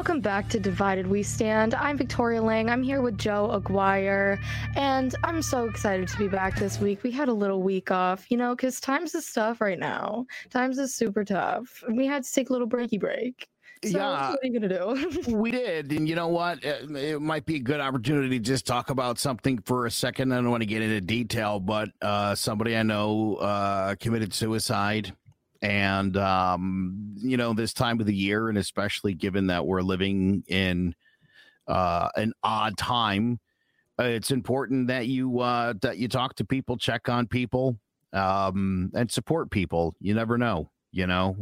Welcome back to Divided We Stand. I'm Victoria Lang. I'm here with Joe Aguirre, and I'm so excited to be back this week. We had a little week off, you know, because times is tough right now. Times is super tough. We had to take a little breaky break. So yeah, what are you going to do? We did. And you know what? It might be a good opportunity to just talk about something for a second. I don't want to get into detail, but somebody I know committed suicide. And, you know, this time of the year, and especially given that we're living in an odd time, it's important that you talk to people, check on people, and support people. You never know, you know,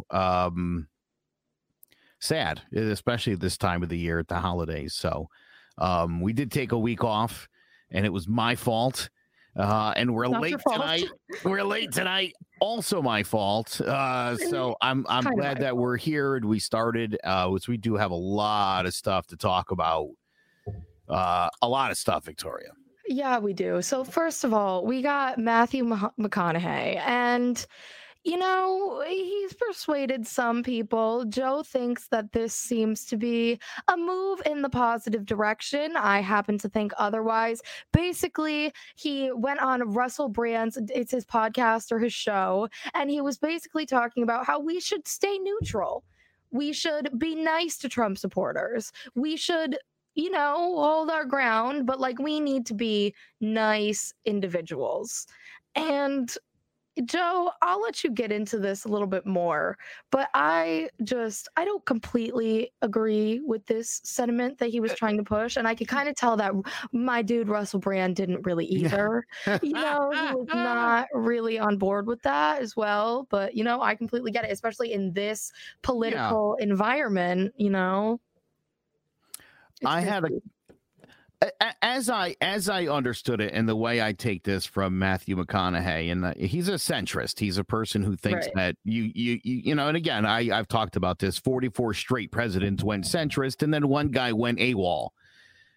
sad, especially this time of the year at the holidays. So we did take a week off, and it was my fault. And we're not late tonight. We're late tonight. Also my fault. So I'm glad that we're here and we started, which we do have a lot of stuff to talk about. A lot of stuff, Victoria. Yeah, we do. So first of all, we got Matthew McConaughey, and you know, he's persuaded some people. Joe thinks that this seems to be a move in the positive direction. I happen to think otherwise. Basically, he went on Russell Brand's, it's his podcast or his show, and he was basically talking about how we should stay neutral. We should be nice to Trump supporters. We should, you know, hold our ground, but like we need to be nice individuals. And Joe, I'll let you get into this a little bit more, but I don't completely agree with this sentiment that he was trying to push. And I could kind of tell that my dude, Russell Brand, didn't really either. You know, he was not really on board with that as well. But, you know, I completely get it, especially in this political environment, you know. As I understood it, and the way I take this from Matthew McConaughey, and he's a centrist. He's a person who thinks that you know, and again, I've talked about this. 44 straight presidents went centrist, and then one guy went AWOL.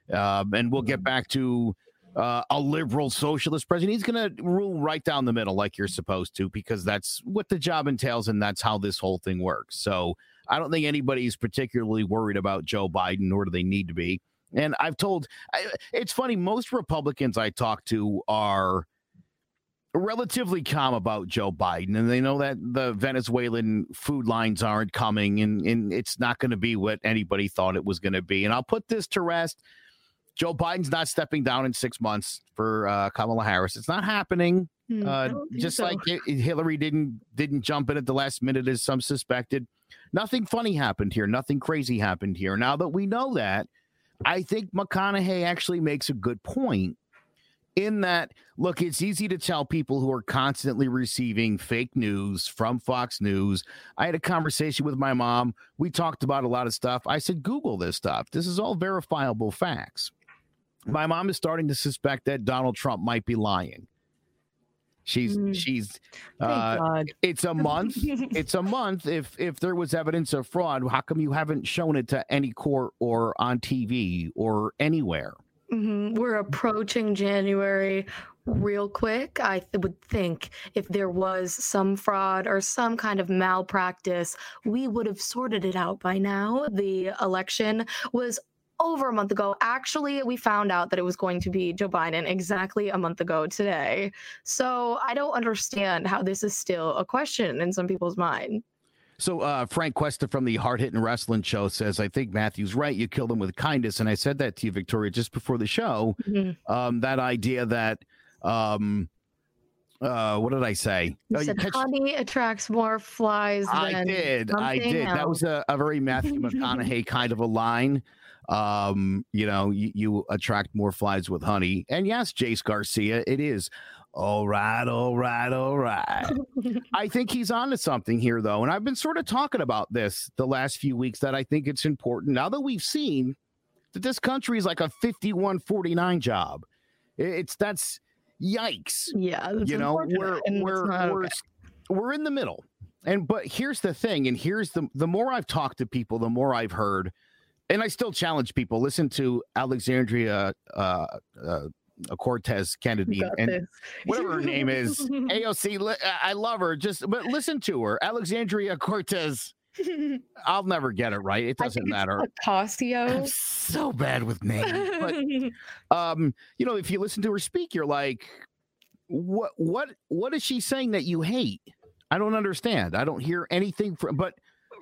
And we'll get back to a liberal socialist president. He's going to rule right down the middle like you're supposed to, because that's what the job entails, and that's how this whole thing works. So I don't think anybody's particularly worried about Joe Biden, nor do they need to be. And it's funny, most Republicans I talk to are relatively calm about Joe Biden, and they know that the Venezuelan food lines aren't coming, and it's not going to be what anybody thought it was going to be. And I'll put this to rest. Joe Biden's not stepping down in 6 months for Kamala Harris. It's not happening. Just so. Like Hillary didn't jump in at the last minute, as some suspected. Nothing funny happened here. Nothing crazy happened here. Now that we know that, I think McConaughey actually makes a good point in that, look, it's easy to tell people who are constantly receiving fake news from Fox News. I had a conversation with my mom. We talked about a lot of stuff. I said, Google this stuff. This is all verifiable facts. My mom is starting to suspect that Donald Trump might be lying. It's a month. It's a month. If there was evidence of fraud, how come you haven't shown it to any court or on TV or anywhere? Mm-hmm. We're approaching January real quick. I would think if there was some fraud or some kind of malpractice, we would have sorted it out by now. The election was over a month ago. Actually, we found out that it was going to be Joe Biden exactly a month ago today. So I don't understand how this is still a question in some people's mind. So Frank Cuesta from the Hard Hitting Wrestling Show says, I think Matthew's right. You killed him with kindness. And I said that to you, Victoria, just before the show, that idea that, what did I say? Honey attracts more flies than I did. Else. That was a very Matthew McConaughey kind of a line. You know, you attract more flies with honey. And yes, Jace Garcia, it is. All right. I think he's onto something here, though. And I've been sort of talking about this the last few weeks, that I think it's important now that we've seen that this country is like a 51-49 job. That's yikes. Yeah. You know, we're in the middle. But here's the thing. And here's the more I've talked to people, the more I've heard. And I still challenge people. Listen to Alexandria Cortez Kennedy and whatever her name is. AOC, I love her. But listen to her. Alexandria Cortez I'll never get it right. It doesn't matter. Ocasio. I'm so bad with names. But, you know, if you listen to her speak, you're like, what is she saying that you hate? I don't understand. I don't hear anything from, but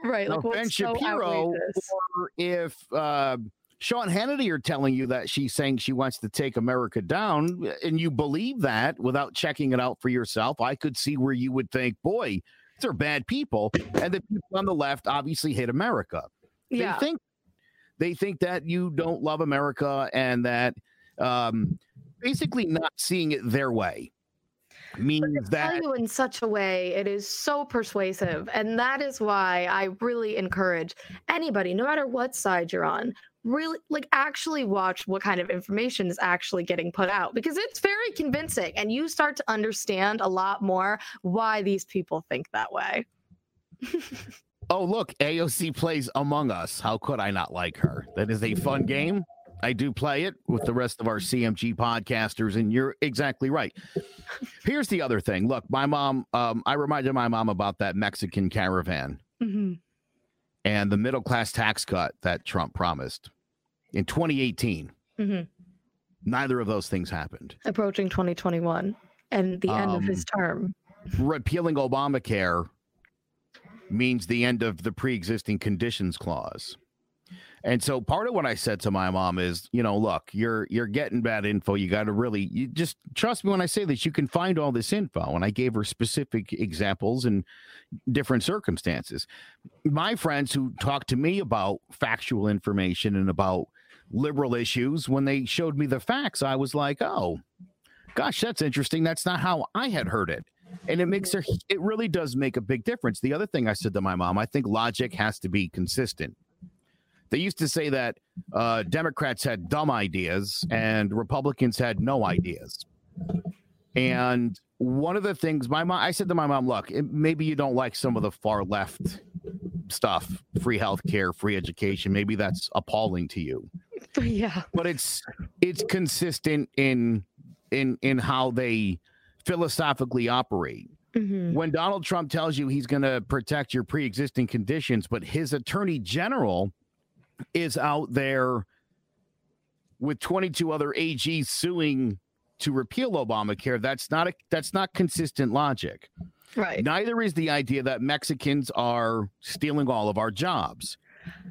right, like Ben Shapiro, or if Sean Hannity are telling you that she's saying she wants to take America down, and you believe that without checking it out for yourself, I could see where you would think, boy, are bad people, and the people on the left obviously hate America. Yeah. They think that you don't love America, and that basically not seeing it their way means that tell you in such a way. It is so persuasive, and that is why I really encourage anybody, no matter what side you're on, really actually watch what kind of information is actually getting put out, because it's very convincing and you start to understand a lot more why these people think that way. Oh, look, AOC plays Among Us. How could I not like her? That is a fun game. I do play it with the rest of our CMG podcasters, and you're exactly right. Here's the other thing. Look, my mom, I reminded my mom about that Mexican caravan. Mm-hmm. And the middle-class tax cut that Trump promised in 2018, mm-hmm. Neither of those things happened. Approaching 2021 and the end of his term. Repealing Obamacare means the end of the pre-existing conditions clause. And so part of what I said to my mom is, you know, look, you're getting bad info. You got to really, you just trust me when I say this, you can find all this info. And I gave her specific examples and different circumstances. My friends who talked to me about factual information and about liberal issues, when they showed me the facts, I was like, oh, gosh, that's interesting. That's not how I had heard it. And it really does make a big difference. The other thing I said to my mom, I think logic has to be consistent. They used to say that Democrats had dumb ideas and Republicans had no ideas. And one of the things I said to my mom, look, maybe you don't like some of the far left stuff, free healthcare, free education. Maybe that's appalling to you. Yeah. But it's consistent in how they philosophically operate. Mm-hmm. When Donald Trump tells you he's going to protect your pre-existing conditions, but his attorney general is out there with 22 other AGs suing to repeal Obamacare. That's not consistent logic. Right. Neither is the idea that Mexicans are stealing all of our jobs.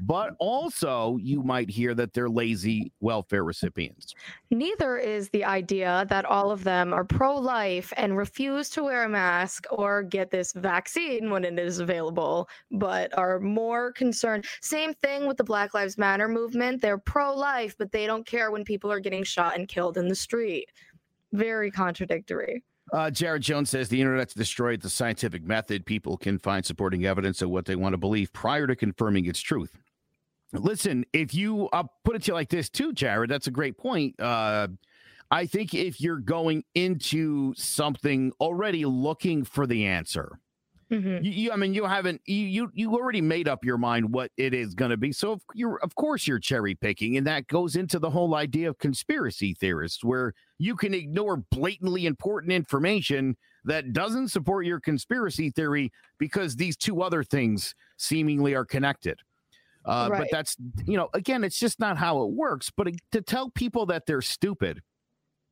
But also, you might hear that they're lazy welfare recipients. Neither is the idea that all of them are pro-life and refuse to wear a mask or get this vaccine when it is available, but are more concerned. Same thing with the Black Lives Matter movement. They're pro-life, but they don't care when people are getting shot and killed in the street. Very contradictory. Jared Jones says the internet's destroyed the scientific method. People can find supporting evidence of what they want to believe prior to confirming its truth. Listen, if you I'll put it to you like this too, Jared, that's a great point. I think if you're going into something already looking for the answer, mm-hmm. you already made up your mind what it is going to be. So of course you're cherry picking. And that goes into the whole idea of conspiracy theorists, where you can ignore blatantly important information that doesn't support your conspiracy theory because these two other things seemingly are connected. Right. But that's, you know, again, it's just not how it works. But to tell people that they're stupid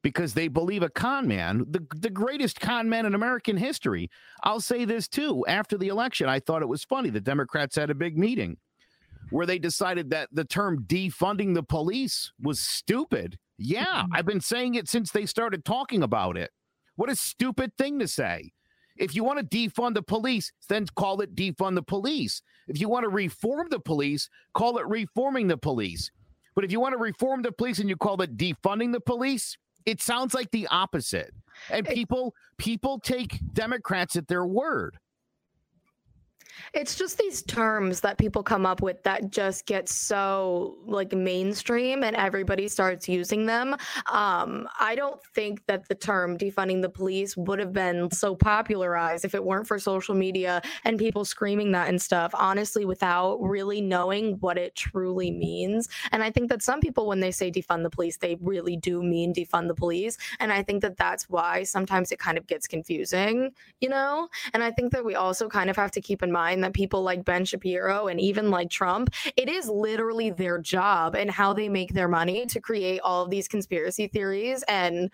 because they believe a con man, the greatest con man in American history. I'll say this, too. After the election, I thought it was funny. The Democrats had a big meeting where they decided that the term defunding the police was stupid. Yeah, I've been saying it since they started talking about it. What a stupid thing to say. If you want to defund the police, then call it defund the police. If you want to reform the police, call it reforming the police. But if you want to reform the police and you call it defunding the police, it sounds like the opposite. And people take Democrats at their word. It's just these terms that people come up with that just get so mainstream and everybody starts using them. I don't think that the term defunding the police would have been so popularized if it weren't for social media and people screaming that and stuff, honestly, without really knowing what it truly means. And I think that some people, when they say defund the police, they really do mean defund the police. And I think that that's why sometimes it kind of gets confusing, you know? And I think that we also kind of have to keep in mind mind that people like Ben Shapiro and even like Trump, it is literally their job and how they make their money to create all of these conspiracy theories and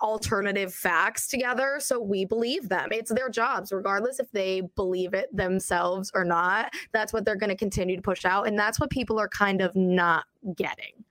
alternative facts together so we believe them. It's their jobs, regardless if they believe it themselves or not. That's what they're going to continue to push out, and that's what people are kind of not getting.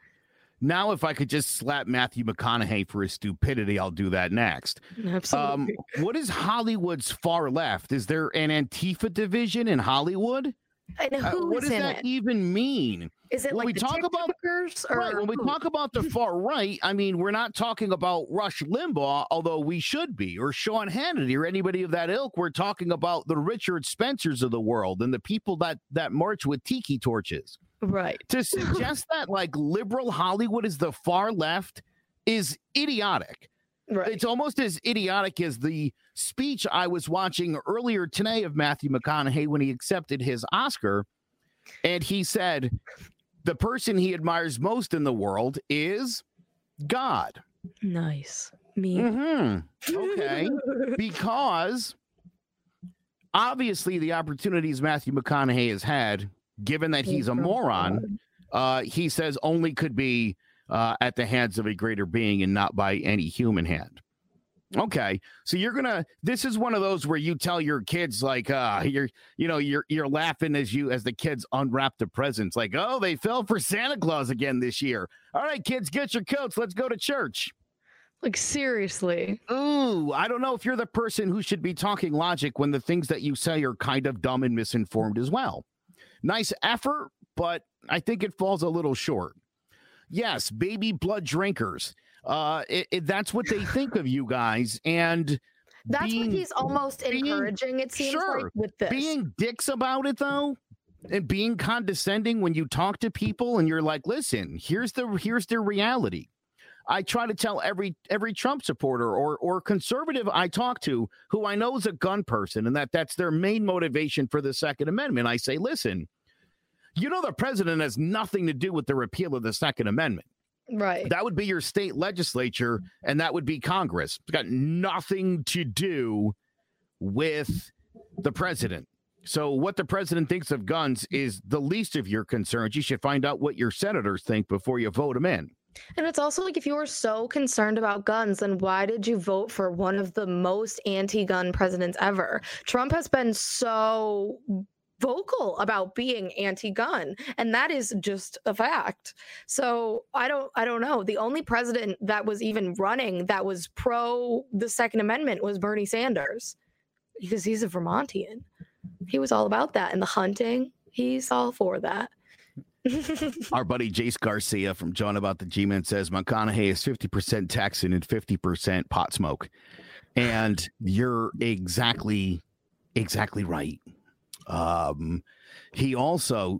Now, if I could just slap Matthew McConaughey for his stupidity, I'll do that next. Absolutely. What is Hollywood's far left? Is there an Antifa division in Hollywood? And who is in it? What does that even mean? Is it like the TikTokers? Right, when we talk about the far right, I mean, we're not talking about Rush Limbaugh, although we should be, or Sean Hannity or anybody of that ilk. We're talking about the Richard Spencers of the world and the people that march with tiki torches. Right. To suggest that like liberal Hollywood is the far left is idiotic. Right. It's almost as idiotic as the speech I was watching earlier today of Matthew McConaughey when he accepted his Oscar, and he said the person he admires most in the world is God. Nice. Me. Mm-hmm. Okay. Because obviously the opportunities Matthew McConaughey has had, given that he's a moron, he says only could be at the hands of a greater being and not by any human hand. Okay, so this is one of those where you tell your kids, like, you're laughing as the kids unwrap the presents, like, oh, they fell for Santa Claus again this year. All right, kids, get your coats. Let's go to church. Like, seriously. Ooh, I don't know if you're the person who should be talking logic when the things that you say are kind of dumb and misinformed as well. Nice effort, but I think it falls a little short. Yes, baby blood drinkers. That's what they think of you guys. And that's what he's almost encouraging, it seems like, with this. Being dicks about it, though, and being condescending when you talk to people and you're like, listen, here's the reality. I try to tell every Trump supporter or conservative I talk to who I know is a gun person and that's their main motivation for the Second Amendment. I say, listen, you know, the president has nothing to do with the repeal of the Second Amendment. Right. That would be your state legislature, and that would be Congress. It's got nothing to do with the president. So what the president thinks of guns is the least of your concerns. You should find out what your senators think before you vote them in. And it's also like, if you were so concerned about guns, then why did you vote for one of the most anti-gun presidents ever? Trump has been so vocal about being anti-gun, and that is just a fact. So I don't know. The only president that was even running that was pro the Second Amendment was Bernie Sanders, because he's a Vermontian. He was all about that, and the hunting. He's all for that. Our buddy Jace Garcia from John About the G-Man says McConaughey is 50% Texan and 50% pot smoke, and you're exactly right. He also,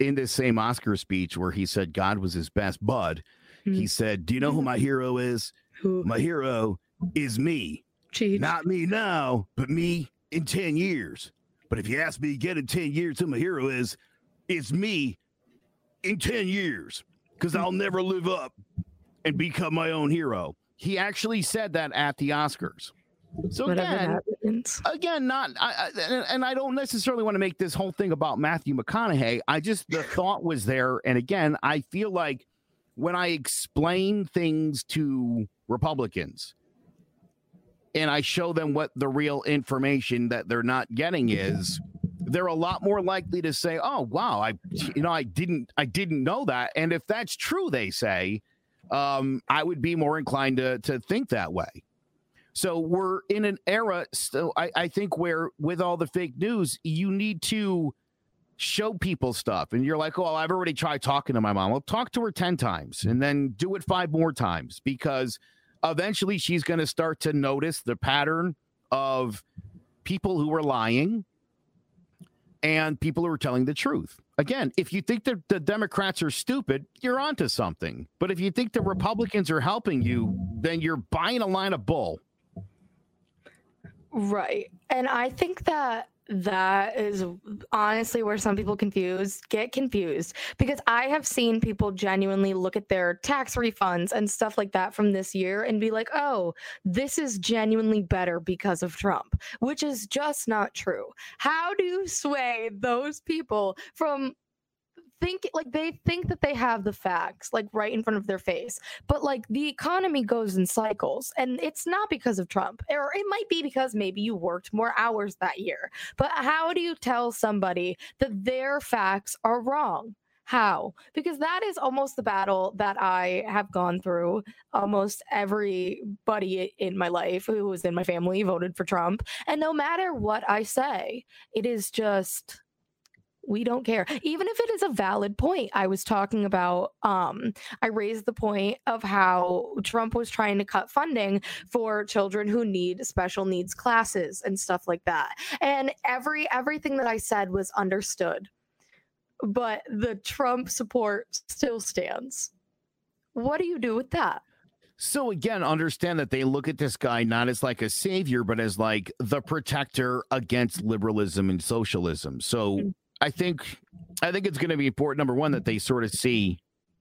in this same Oscar speech where he said God was his best bud, he said, do you know who my hero is? My hero is me. Jeez. Not me now, but me in 10 years. But if you ask me again in 10 years who my hero is, it's me in 10 years, because I'll never live up and become my own hero. He actually said that at the Oscars. So again, not, and I don't necessarily want to make this whole thing about Matthew McConaughey. The thought was there. And again, I feel like when I explain things to Republicans and I show them what the real information that they're not getting is, they're a lot more likely to say, oh, wow, I didn't know that. And if that's true, they say, I would be more inclined to think that way. So we're in an era still, I think, where with all the fake news, you need to show people stuff. And you're like, oh, I've already tried talking to my mom. Well, talk to her 10 times and then do it 5 more times, because eventually she's going to start to notice the pattern of people who are lying and people who are telling the truth. Again, if you think that the Democrats are stupid, you're onto something. But if you think the Republicans are helping you, then you're buying a line of bull. Right. And I think that That is honestly where some people get confused, because I have seen people genuinely look at their tax refunds and stuff like that from this year and be like, oh, this is genuinely better because of Trump, which is just not true. How do you sway those people from they think that they have the facts like right in front of their face, but like the economy goes in cycles, and it's not because of Trump, or it might be because maybe you worked more hours that year. But how do you tell somebody that their facts are wrong? How? Because that is almost the battle that I have gone through. Almost everybody in my life who was in my family voted for Trump. And no matter what I say, it is just... we don't care. Even if it is a valid point. I was talking about, I raised the point of how Trump was trying to cut funding for children who need special needs classes and stuff like that. And everything that I said was understood. But the Trump support still stands. What do you do with that? So again, understand that they look at this guy not as like a savior, but as like the protector against liberalism and socialism. So I think it's going to be important, number one, that they sort of see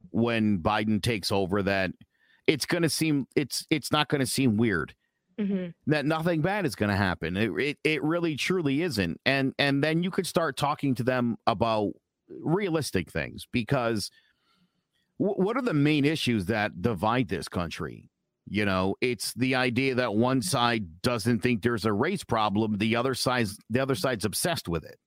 when Biden takes over that it's going to seem it's not going to seem weird, that nothing bad is going to happen. It really truly isn't. And then you could start talking to them about realistic things, because what are the main issues that divide this country? You know, it's the idea that one side doesn't think there's a race problem. The other side's obsessed with it.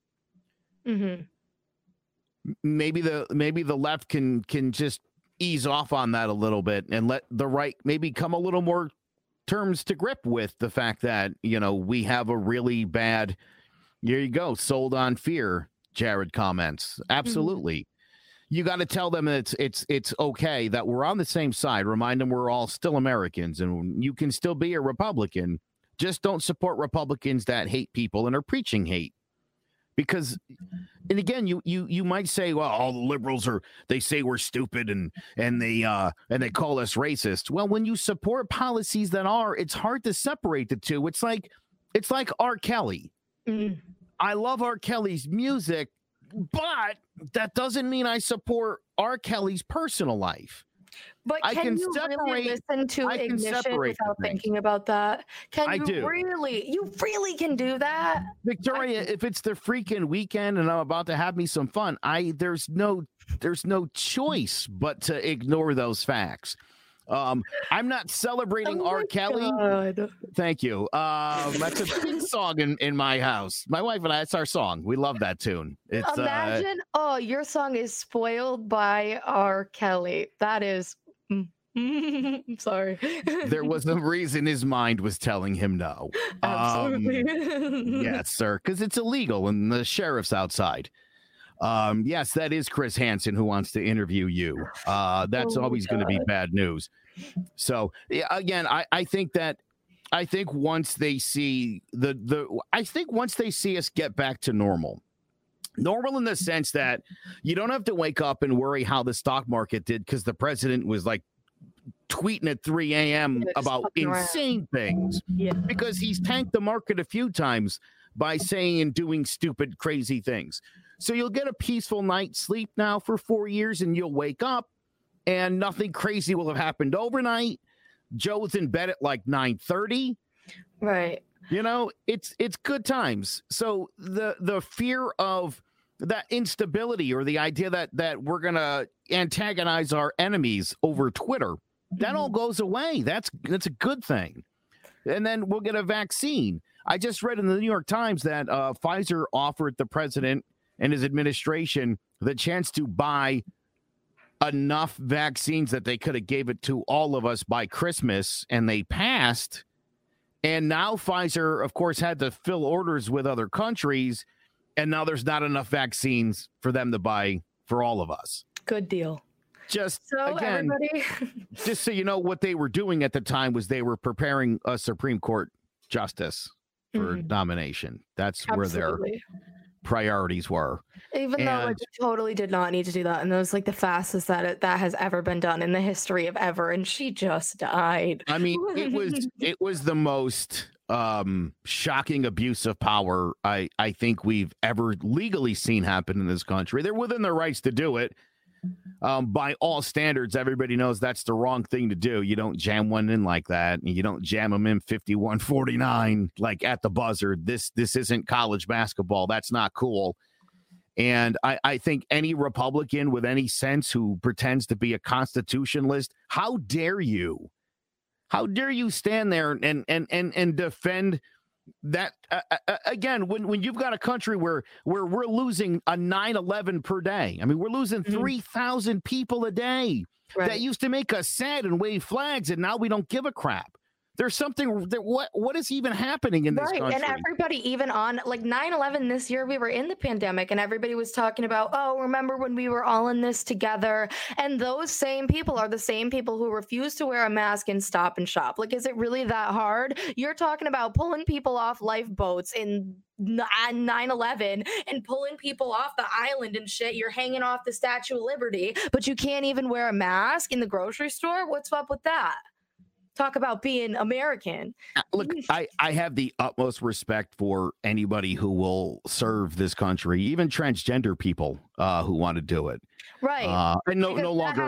Maybe the left can just ease off on that a little bit and let the right maybe come a little more terms to grip with the fact that, you know, we have a really bad, here you go, sold on fear, Jared comments. Absolutely. You got to tell them it's okay that we're on the same side. Remind them we're all still Americans and you can still be a Republican. Just don't support Republicans that hate people and are preaching hate. Because, and again, you might say, well, all the liberals they say we're stupid and they call us racist. Well, when you support policies that are, it's hard to separate the two. It's like R. Kelly. I love R. Kelly's music, but that doesn't mean I support R. Kelly's personal life. But can you really listen to Ignition without thinking about that? You really can do that? Victoria, if it's the freaking weekend and I'm about to have me some fun, there's no choice but to ignore those facts. I'm not celebrating R. Kelly. God. Thank you. That's a song in my house. My wife and I, it's our song. We love that tune. It's, imagine, your song is spoiled by R. Kelly. That is, I'm sorry. There was a reason his mind was telling him no. Absolutely. Yes, sir. Because it's illegal and the sheriff's outside. Yes, that is Chris Hansen who wants to interview you. That's always going to be bad news. So yeah, again, I think once they see once they see us get back to normal in the sense that you don't have to wake up and worry how the stock market did because the president was like tweeting at 3 a.m. about insane things because he's tanked the market a few times by saying and doing stupid, crazy things. So you'll get a peaceful night's sleep now for 4 years and you'll wake up and nothing crazy will have happened overnight. Joe's in bed at like 9:30. Right. You know, it's good times. So the fear of that instability or the idea that we're going to antagonize our enemies over Twitter, that all goes away. That's a good thing. And then we'll get a vaccine. I just read in the New York Times that Pfizer offered the president and his administration the chance to buy enough vaccines that they could have gave it to all of us by Christmas, and they passed. And now Pfizer, of course, had to fill orders with other countries, and now there's not enough vaccines for them to buy for all of us. Good deal. Just so again, everybody... just so you know, what they were doing at the time was they were preparing a Supreme Court justice for nomination. That's absolutely where they're... priorities were, though it totally did not need to do that, and that was like the fastest that has ever been done in the history of ever, and she just died. I mean, it was the most shocking abuse of power I think we've ever legally seen happen in this country. They're within their rights to do it. By all standards, everybody knows that's the wrong thing to do. You don't jam one in like that. And you don't jam them in 51-49, like at the buzzer. This isn't college basketball. That's not cool. And I think any Republican with any sense who pretends to be a constitutionalist, how dare you? How dare you stand there and defend that? Again, when you've got a country where we're losing a 9/11 per day. I mean, we're losing 3,000 people a day. Right. That used to make us sad and wave flags, and now we don't give a crap. There's something that what is even happening in this country? And everybody, even on like 9/11 this year, we were in the pandemic and everybody was talking about, oh, remember when we were all in this together? And those same people are the same people who refuse to wear a mask and Stop and Shop. Like, is it really that hard? You're talking about pulling people off lifeboats in 9/11 and pulling people off the island and shit. You're hanging off the Statue of Liberty, but you can't even wear a mask in the grocery store. What's up with that? Talk about being American. Look, I have the utmost respect for anybody who will serve this country, even transgender people who want to do it. Right. And no longer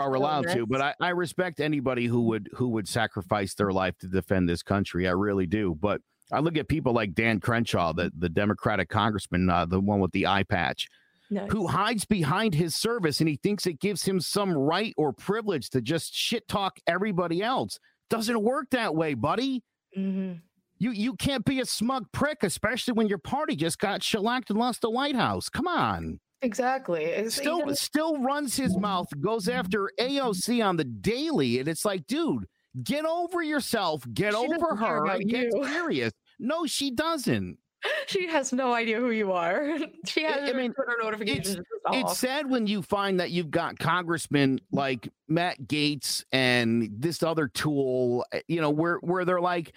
are allowed to. But I respect anybody who would sacrifice their life to defend this country. I really do. But I look at people like Dan Crenshaw, the Democratic congressman, the one with the eye patch. Nice. Who hides behind his service, and he thinks it gives him some right or privilege to just shit talk everybody else. Doesn't work that way, buddy. Mm-hmm. You can't be a smug prick, especially when your party just got shellacked and lost the White House. Come on. Exactly. Still runs his mouth, goes after AOC on the daily, and it's like, dude, get over yourself, get over her, and get serious. No, she doesn't. She has no idea who you are. She has Twitter notifications. It's sad when you find that you've got congressmen like Matt Gaetz and this other tool, you know, where they're like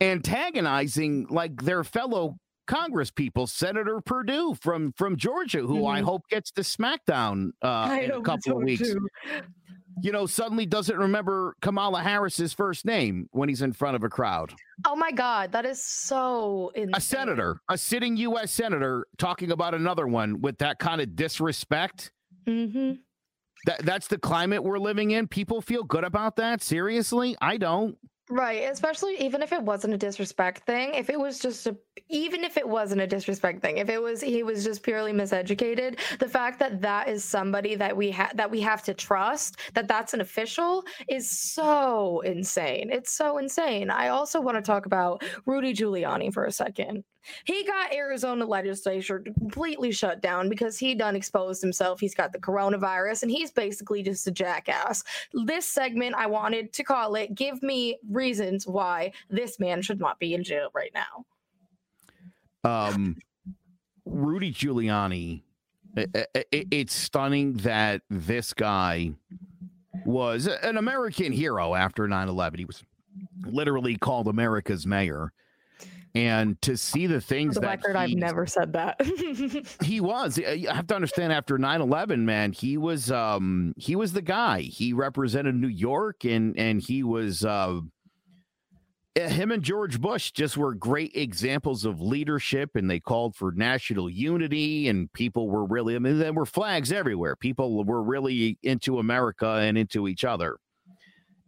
antagonizing like their fellow Congress people, Senator Perdue from Georgia, who I hope gets the smackdown in a couple of weeks. Too. You know, suddenly doesn't remember Kamala Harris's first name when he's in front of a crowd. Oh, my God. That is so insane. A sitting U.S. senator talking about another one with that kind of disrespect. Mm-hmm. That's the climate we're living in. People feel good about that. Seriously, I don't. Right. Especially even if it wasn't a disrespect thing, if it was, he was just purely miseducated, the fact that is somebody that we have to trust, that's an official is so insane. It's so insane. I also want to talk about Rudy Giuliani for a second. He got Arizona legislature completely shut down because he done exposed himself. He's got the coronavirus, and he's basically just a jackass. This segment, I wanted to call it, give me reasons why this man should not be in jail right now. Rudy Giuliani, it's stunning that this guy was an American hero after 9/11. He was literally called America's mayor. And to see the things that I've never said that he was, you have to understand, after 9/11, man, he was the guy. He represented New York, and he was, him and George Bush just were great examples of leadership, and they called for national unity, and people were really, there were flags everywhere. People were really into America and into each other.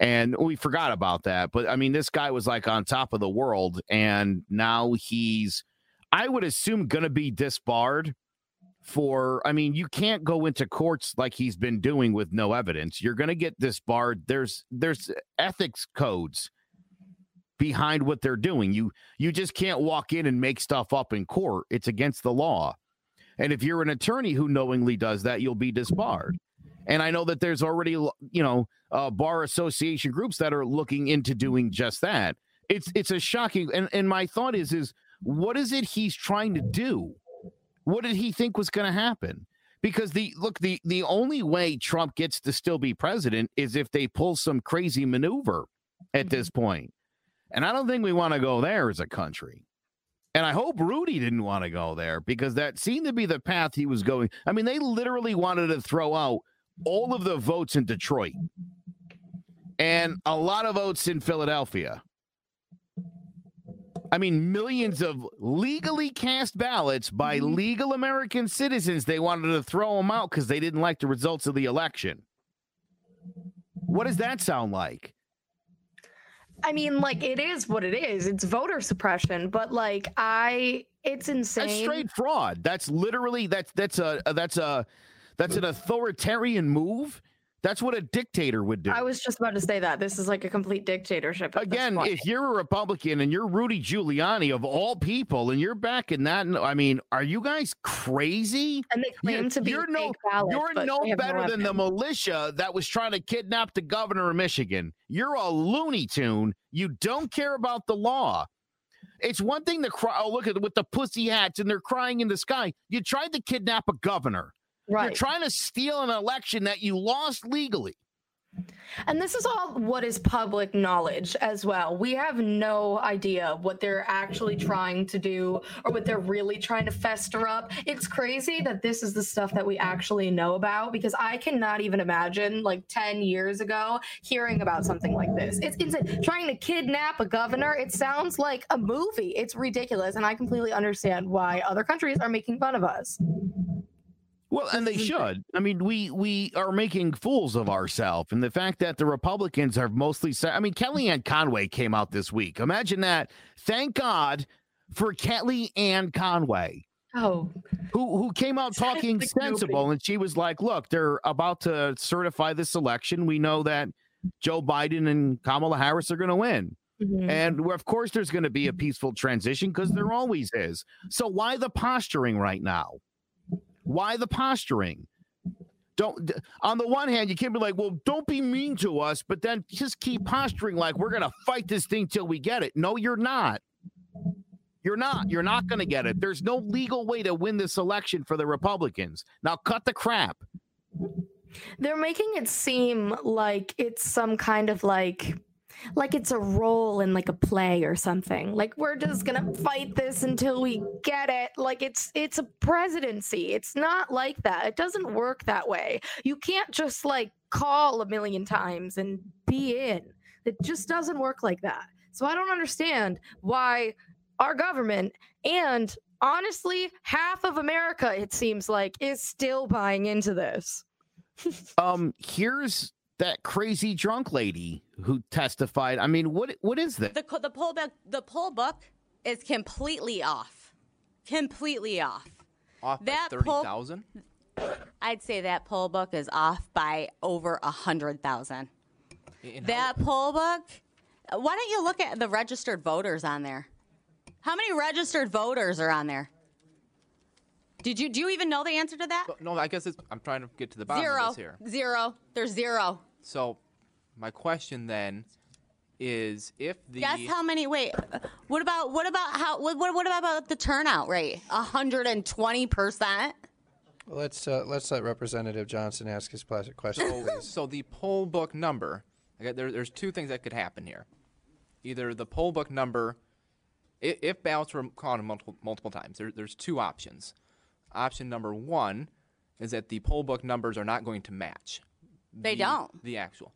And we forgot about that. But, I mean, this guy was like on top of the world. And now he's, I would assume, going to be disbarred for, I mean, you can't go into courts like he's been doing with no evidence. You're going to get disbarred. There's ethics codes behind what they're doing. You just can't walk in and make stuff up in court. It's against the law. And if you're an attorney who knowingly does that, you'll be disbarred. And I know that there's already, you know, bar association groups that are looking into doing just that. It's a shocking. And my thought is what is it he's trying to do? What did he think was going to happen? Because the only way Trump gets to still be president is if they pull some crazy maneuver at this point. And I don't think we want to go there as a country. And I hope Rudy didn't want to go there, because that seemed to be the path he was going. I mean, they literally wanted to throw out all of the votes in Detroit and a lot of votes in Philadelphia I mean, millions of legally cast ballots by legal American citizens. They wanted to throw them out because they didn't like the results of the election. What does that sound like? I mean, like, it is what it is. It's voter suppression, but like, it's insane. That's straight fraud. That's literally, that's an authoritarian move. That's what a dictator would do. I was just about to say that. This is like a complete dictatorship. Again, if you're a Republican and you're Rudy Giuliani of all people, and you're backing that, I mean, are you guys crazy? And they claim to be fake ballots. You're no better than the militia that was trying to kidnap the governor of Michigan. You're a Looney Tune. You don't care about the law. It's one thing to cry. Oh, look at with the pussy hats and they're crying in the sky. You tried to kidnap a governor. Right. You're trying to steal an election that you lost legally. And this is all what is public knowledge as well. We have no idea what they're actually trying to do or what they're really trying to fester up. It's crazy that this is the stuff that we actually know about, because I cannot even imagine like 10 years ago hearing about something like this. It's insane. Trying to kidnap a governor, it sounds like a movie. It's ridiculous. And I completely understand why other countries are making fun of us. Well, and they should. I mean, we are making fools of ourselves. And the fact that the Republicans are mostly, I mean, Kellyanne Conway came out this week. Imagine that. Thank God for Kellyanne Conway. Oh, who came out talking sensible. And she was like, look, they're about to certify this election. We know that Joe Biden and Kamala Harris are going to win. Mm-hmm. And of course, there's going to be a peaceful transition because there always is. So why the posturing right now? Why the posturing? Don't. On the one hand, you can't be like, well, don't be mean to us, but then just keep posturing like we're going to fight this thing till we get it. No, you're not. You're not. You're not going to get it. There's no legal way to win this election for the Republicans. Now cut the crap. They're making it seem like it's some kind of like it's a role in like a play or something. Like we're just gonna fight this until we get it. Like it's a presidency. It's not like that. It doesn't work that way. You can't just like call a million times and be in. It just doesn't work like that. So I don't understand why our government and honestly half of America, it seems like, is still buying into this. Here's that crazy drunk lady who testified. I mean, what is this? The poll book is completely off. Completely off. Off by 30,000? I'd say that poll book is off by over 100,000. That poll book? Why don't you look at the registered voters on there? How many registered voters are on there? Do you even know the answer to that? No, I guess I'm trying to get to the bottom of this here. Zero. There's zero. So my question then is if the... Guess how many... Wait. What about the turnout rate? 120%? Let's let Representative Johnson ask his question. So the poll book number... Okay, there's two things that could happen here. Either the poll book number... If ballots were counted multiple times, there's two options. Option number one is that the poll book numbers are not going to match. They don't. The actual.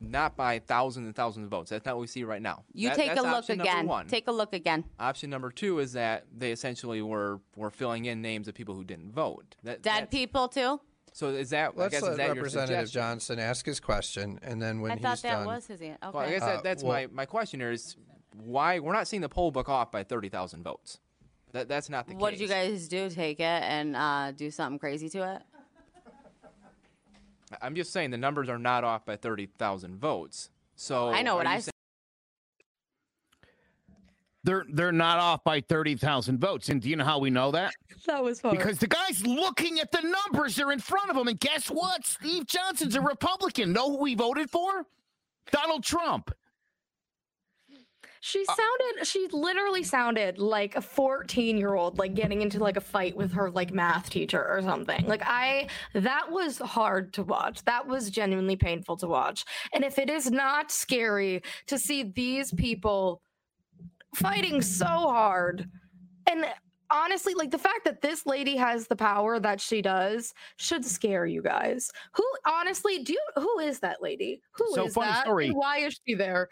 Not by thousands and thousands of votes. That's not what we see right now. Take a look again. Option number two is that they essentially were filling in names of people who didn't vote. Dead people, too? So is that, let's I guess, let is that Representative your suggestion? Johnson ask his question, and then when he's done. I thought that was his answer. Okay. Well, I guess my question here is why we're not seeing the poll book off by 30,000 votes. That's not the case. What did you guys do? Take it and do something crazy to it? I'm just saying the numbers are not off by 30,000 votes. So I know what I said. They're not off by 30,000 votes. And do you know how we know that? That was hard. Because the guy's looking at the numbers. They're in front of him. And guess what? Steve Johnson's a Republican. Know who we voted for? Donald Trump. She literally sounded like a 14-year-old, like getting into like a fight with her like math teacher or something. Like that was hard to watch. That was genuinely painful to watch. And if it is not scary to see these people fighting so hard and honestly, like, the fact that this lady has the power that she does should scare you guys. Who, honestly, who is that lady? Who is that? And why is she there?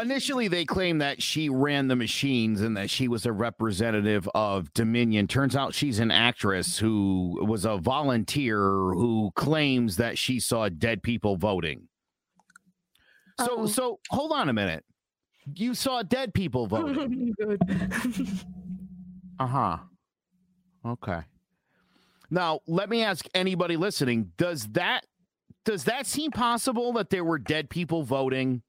Initially, they claimed that she ran the machines and that she was a representative of Dominion. Turns out she's an actress who was a volunteer who claims that she saw dead people voting. So hold on a minute. You saw dead people voting. Uh-huh. Okay. Now, let me ask anybody listening, does that seem possible that there were dead people voting?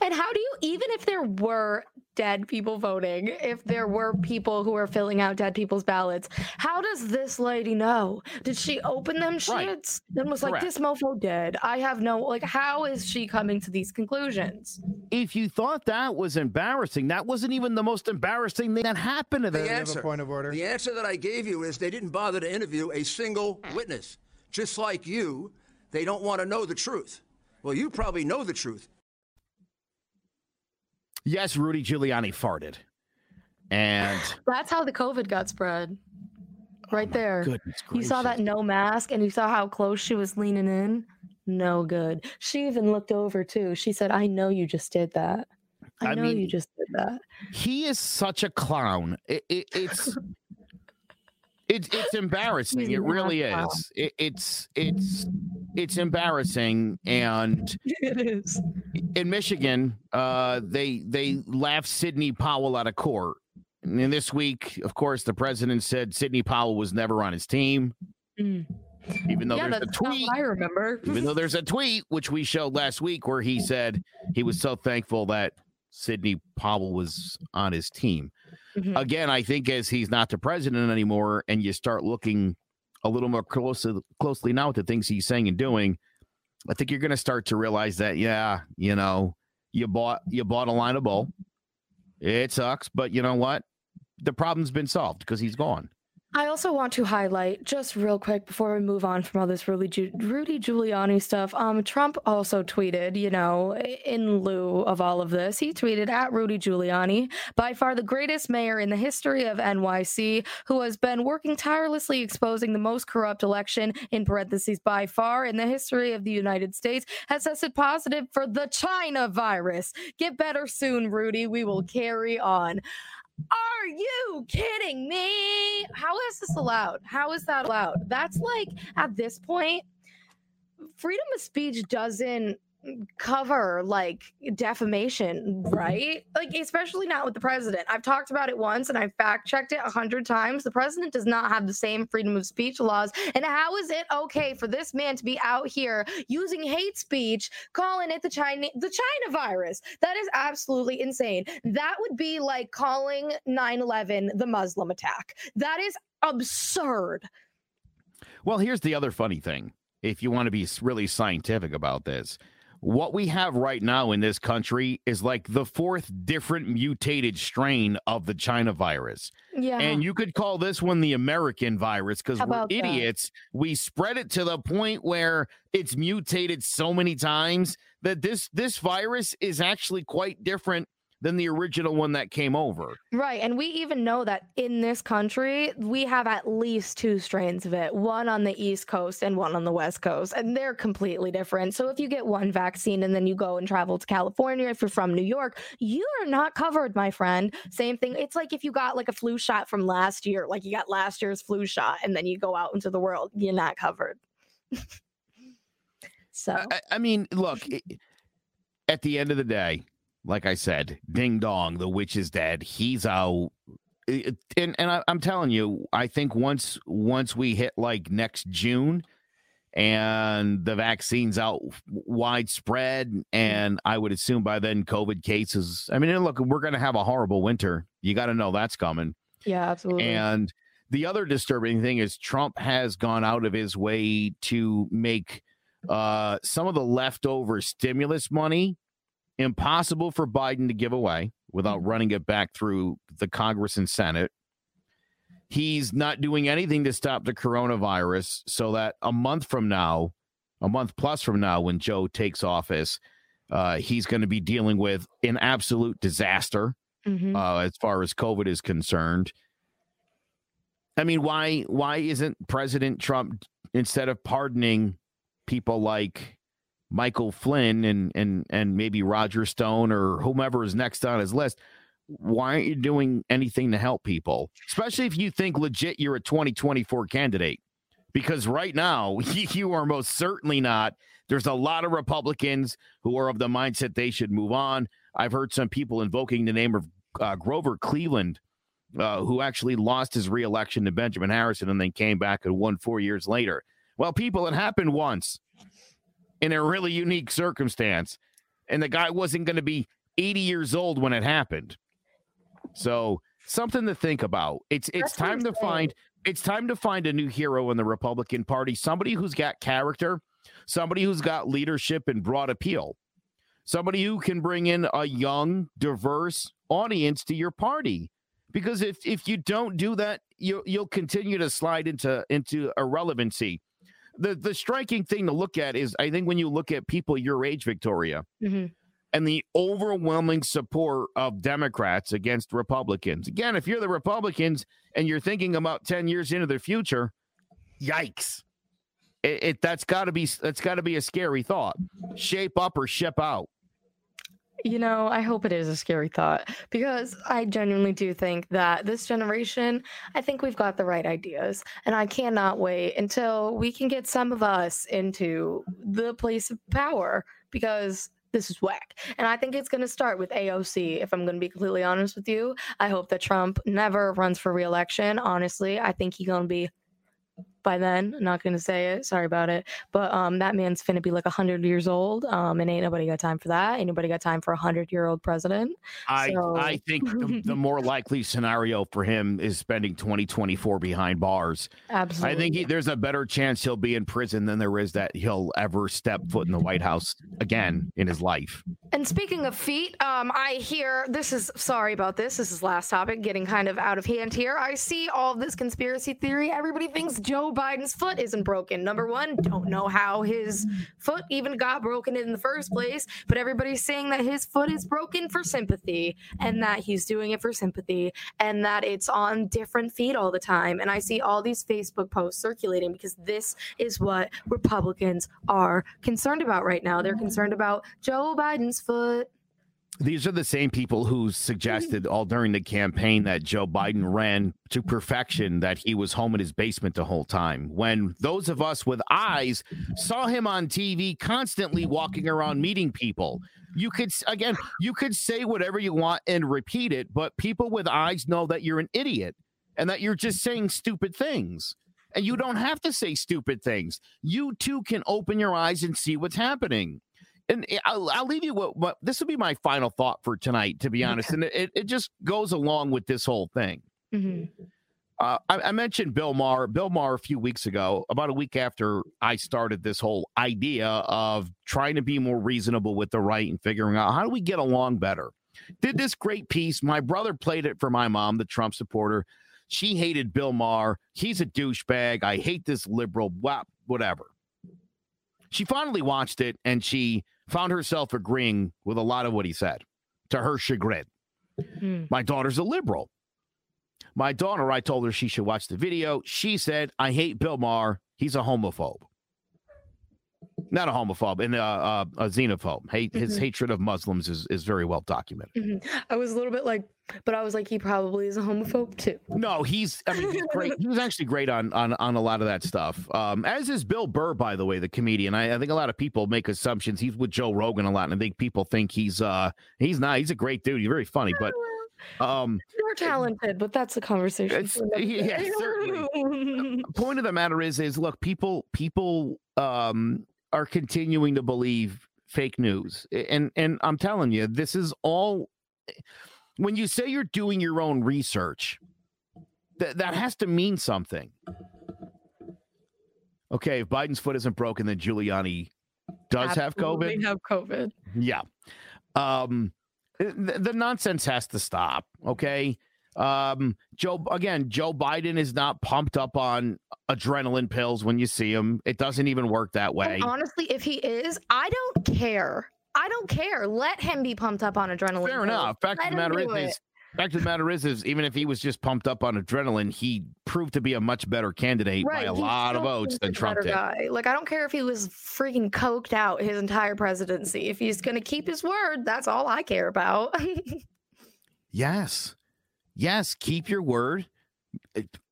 And how do you, even if there were dead people voting, if there were people who were filling out dead people's ballots, how does this lady know? Did she open them shits? Right. Then was like, this mofo dead. I have no, like, how is she coming to these conclusions? If you thought that was embarrassing, that wasn't even the most embarrassing thing that happened to them. The answer that I gave you is they didn't bother to interview a single witness. Just like you, they don't want to know the truth. Well, you probably know the truth. Yes, Rudy Giuliani farted. And that's how the COVID got spread. Right there. You saw that no mask and you saw how close she was leaning in. No good. She even looked over too. She said, I know you just did that. I mean, you just did that. He is such a clown. It's embarrassing. It really is. It's embarrassing, and it is. In Michigan, they laughed Sidney Powell out of court. And this week, of course, the president said Sidney Powell was never on his team, even though there's a tweet. I remember, even though there's a tweet which we showed last week where he said he was so thankful that Sidney Powell was on his team. Mm-hmm. Again, I think as he's not the president anymore, and you start looking a little more closely now at the things he's saying and doing, I think you're going to start to realize that, you bought a line of bull. It sucks, but you know what? The problem's been solved because he's gone. I also want to highlight, just real quick before we move on from all this Rudy Giuliani stuff, Trump also tweeted, in lieu of all of this, he tweeted at Rudy Giuliani, by far the greatest mayor in the history of NYC, who has been working tirelessly exposing the most corrupt election, in parentheses, by far, in the history of the United States, has tested positive for the China virus. Get better soon, Rudy. We will carry on. Are you kidding me? How is this allowed? How is that allowed? That's like, at this point, freedom of speech doesn't cover, like, defamation, right? Like, especially not with the president. I've talked about it once, and I fact-checked it 100 times. The president does not have the same freedom of speech laws, and how is it okay for this man to be out here using hate speech, calling it the China virus? That is absolutely insane. That would be like calling 9/11 the Muslim attack. That is absurd. Well, here's the other funny thing, if you want to be really scientific about this. What we have right now in this country is like the fourth different mutated strain of the China virus. Yeah. And you could call this one the American virus because we're idiots. That? We spread it to the point where it's mutated so many times that this virus is actually quite different than the original one that came over. Right, and we even know that in this country, we have at least two strains of it, one on the East Coast and one on the West Coast, and they're completely different. So if you get one vaccine and then you go and travel to California, if you're from New York, you are not covered, my friend. Same thing. It's like if you got like a flu shot from last year, like you got last year's flu shot, and then you go out into the world, you're not covered. So I mean, look, at the end of the day, like I said, ding dong, the witch is dead. He's out. And I'm telling you, I think once we hit like next June and the vaccine's out widespread, and I would assume by then COVID cases, I mean, look, we're going to have a horrible winter. You got to know that's coming. Yeah, absolutely. And the other disturbing thing is Trump has gone out of his way to make some of the leftover stimulus money impossible for Biden to give away without running it back through the Congress and Senate. He's not doing anything to stop the coronavirus so that a month plus from now, when Joe takes office, he's going to be dealing with an absolute disaster as far as COVID is concerned. I mean, why isn't President Trump, instead of pardoning people like Michael Flynn and maybe Roger Stone or whomever is next on his list, why aren't you doing anything to help people? Especially if you think legit you're a 2024 candidate, because right now you are most certainly not. There's a lot of Republicans who are of the mindset they should move on. I've heard some people invoking the name of Grover Cleveland, who actually lost his reelection to Benjamin Harrison and then came back and won 4 years later. Well, people, it happened once in a really unique circumstance, and the guy wasn't going to be 80 years old when it happened. So something to think about. It's time to find a new hero in the Republican Party, somebody who's got character, somebody who's got leadership and broad appeal, somebody who can bring in a young, diverse audience to your party. Because if you don't do that, you'll continue to slide into irrelevancy. The striking thing to look at is, I think when you look at people your age, Victoria, mm-hmm. and the overwhelming support of Democrats against Republicans. Again, if you're the Republicans and you're thinking about 10 years into the future, yikes. That's got to be a scary thought. Shape up or ship out. You know, I hope it is a scary thought, because I genuinely do think that this generation, I think we've got the right ideas, and I cannot wait until we can get some of us into the place of power, because this is whack. And I think it's going to start with AOC, if I'm going to be completely honest with you. I hope that Trump never runs for re-election. Honestly, I think he's going to be, by then, I'm not going to say it, sorry about it, but that man's finna be like 100 years old, and ain't nobody got time for that. Ain't nobody got time for a 100-year-old president. I think the more likely scenario for him is spending 2024 behind bars. Absolutely. I think there's a better chance he'll be in prison than there is that he'll ever step foot in the White House again in his life. And speaking of feet, I hear, this is last topic, getting kind of out of hand here. I see all this conspiracy theory. Everybody thinks Joe Biden's foot isn't broken. Number one, don't know how his foot even got broken in the first place, but everybody's saying that his foot is broken for sympathy, and that he's doing it for sympathy, and that it's on different feet all the time. And I see all these Facebook posts circulating, because this is what Republicans are concerned about right now. They're concerned about Joe Biden's foot. These are the same people who suggested all during the campaign that Joe Biden ran to perfection, that he was home in his basement the whole time, when those of us with eyes saw him on TV constantly walking around meeting people. You could say whatever you want and repeat it, but people with eyes know that you're an idiot and that you're just saying stupid things. And you don't have to say stupid things. You too can open your eyes and see what's happening. And I'll leave you what this will be my final thought for tonight, to be honest. And it just goes along with this whole thing. Mm-hmm. I mentioned Bill Maher a few weeks ago, about a week after I started this whole idea of trying to be more reasonable with the right and figuring out how do we get along better. Did this great piece. My brother played it for my mom, the Trump supporter. She hated Bill Maher. He's a douchebag. I hate this liberal, whatever. She finally watched it, and she found herself agreeing with a lot of what he said, to her chagrin. Mm. My daughter's a liberal. My daughter, I told her she should watch the video. She said, I hate Bill Maher. He's a homophobe. Not a homophobe, and a xenophobe. His mm-hmm. hatred of Muslims is very well documented. Mm-hmm. I was a little bit like, but I was like, he probably is a homophobe too. No, he's great. He was actually great on a lot of that stuff. As is Bill Burr, by the way, the comedian. I think a lot of people make assumptions. He's with Joe Rogan a lot, and I think people think he's not. He's a great dude. He's very funny, but. You're talented, but that's a conversation. Yeah, certainly. Point of the matter is look, people are continuing to believe fake news. And I'm telling you, this is all, when you say you're doing your own research, that has to mean something. Okay, if Biden's foot isn't broken, then Giuliani does absolutely have COVID. Yeah. The nonsense has to stop. Okay. Joe Biden is not pumped up on adrenaline pills when you see him. It doesn't even work that way. And honestly, if he is, I don't care. Let him be pumped up on adrenaline. Fair enough. Fact of the matter is, even if he was just pumped up on adrenaline, he proved to be a much better candidate by a lot of votes than Trump did. Like, I don't care if he was freaking coked out his entire presidency. If he's going to keep his word, that's all I care about. Yes. Yes. Keep your word.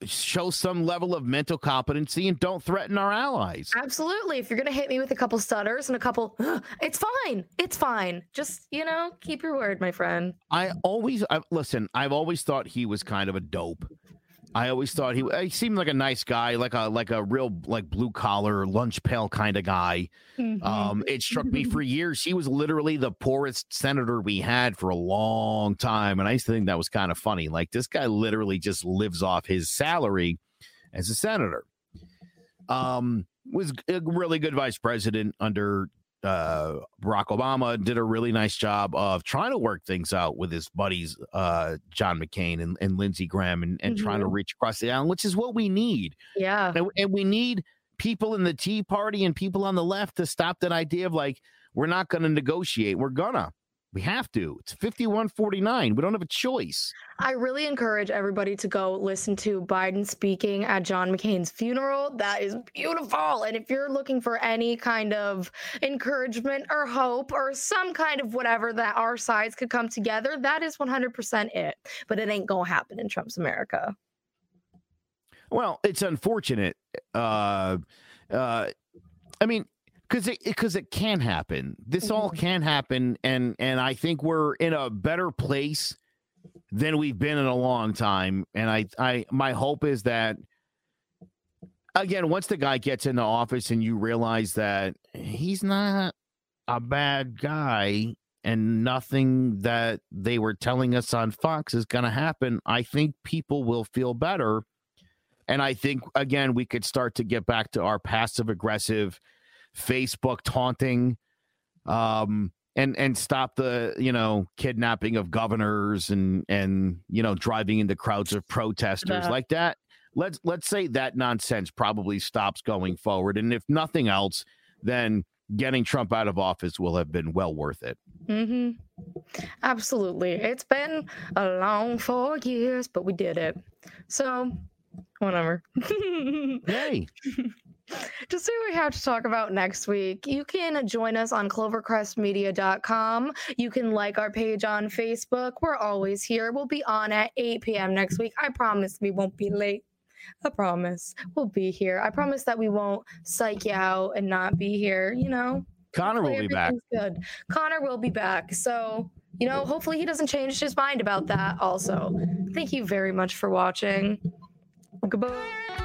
Show some level of mental competency and don't threaten our allies. Absolutely. If you're going to hit me with a couple stutters and a couple, it's fine. It's fine. Just, you know, keep your word, my friend. Listen, I've always thought he was kind of a dope. I always thought he seemed like a nice guy, like a real like blue collar lunch pail kind of guy. Mm-hmm. It struck me for years. He was literally the poorest senator we had for a long time. And I used to think that was kind of funny. Like, this guy literally just lives off his salary as a senator. Was a really good vice president under Barack Obama, did a really nice job of trying to work things out with his buddies, John McCain and Lindsey Graham, and trying to reach across the island, which is what we need. Yeah. And we need people in the Tea Party and people on the left to stop that idea of like, we're not going to negotiate. We have to. It's 51-49. We don't have a choice. I really encourage everybody to go listen to Biden speaking at John McCain's funeral. That is beautiful. And if you're looking for any kind of encouragement or hope or some kind of whatever that our sides could come together, that is 100% it. But it ain't going to happen in Trump's America. Well, it's unfortunate. I mean, Because it can happen. This all can happen, and I think we're in a better place than we've been in a long time. And I my hope is that, again, once the guy gets into office and you realize that he's not a bad guy and nothing that they were telling us on Fox is going to happen, I think people will feel better. And I think, again, we could start to get back to our passive-aggressive Facebook taunting, and stop the, you know, kidnapping of governors and, you know, driving into crowds of protesters like that. Let's say that nonsense probably stops going forward. And if nothing else, then getting Trump out of office will have been well worth it. Mm-hmm. Absolutely. It's been a long 4 years, but we did it. So whatever. Hey. Just see what we have to talk about next week. You can join us on clovercrestmedia.com. You can like our page on Facebook. We're always here. We'll be on at 8 p.m. next week. I promise we won't be late. I promise we'll be here. I promise that we won't psych you out and not be here, you know. Connor will be back. Good. Connor will be back. So, you know, hopefully he doesn't change his mind about that also. Thank you very much for watching. Goodbye.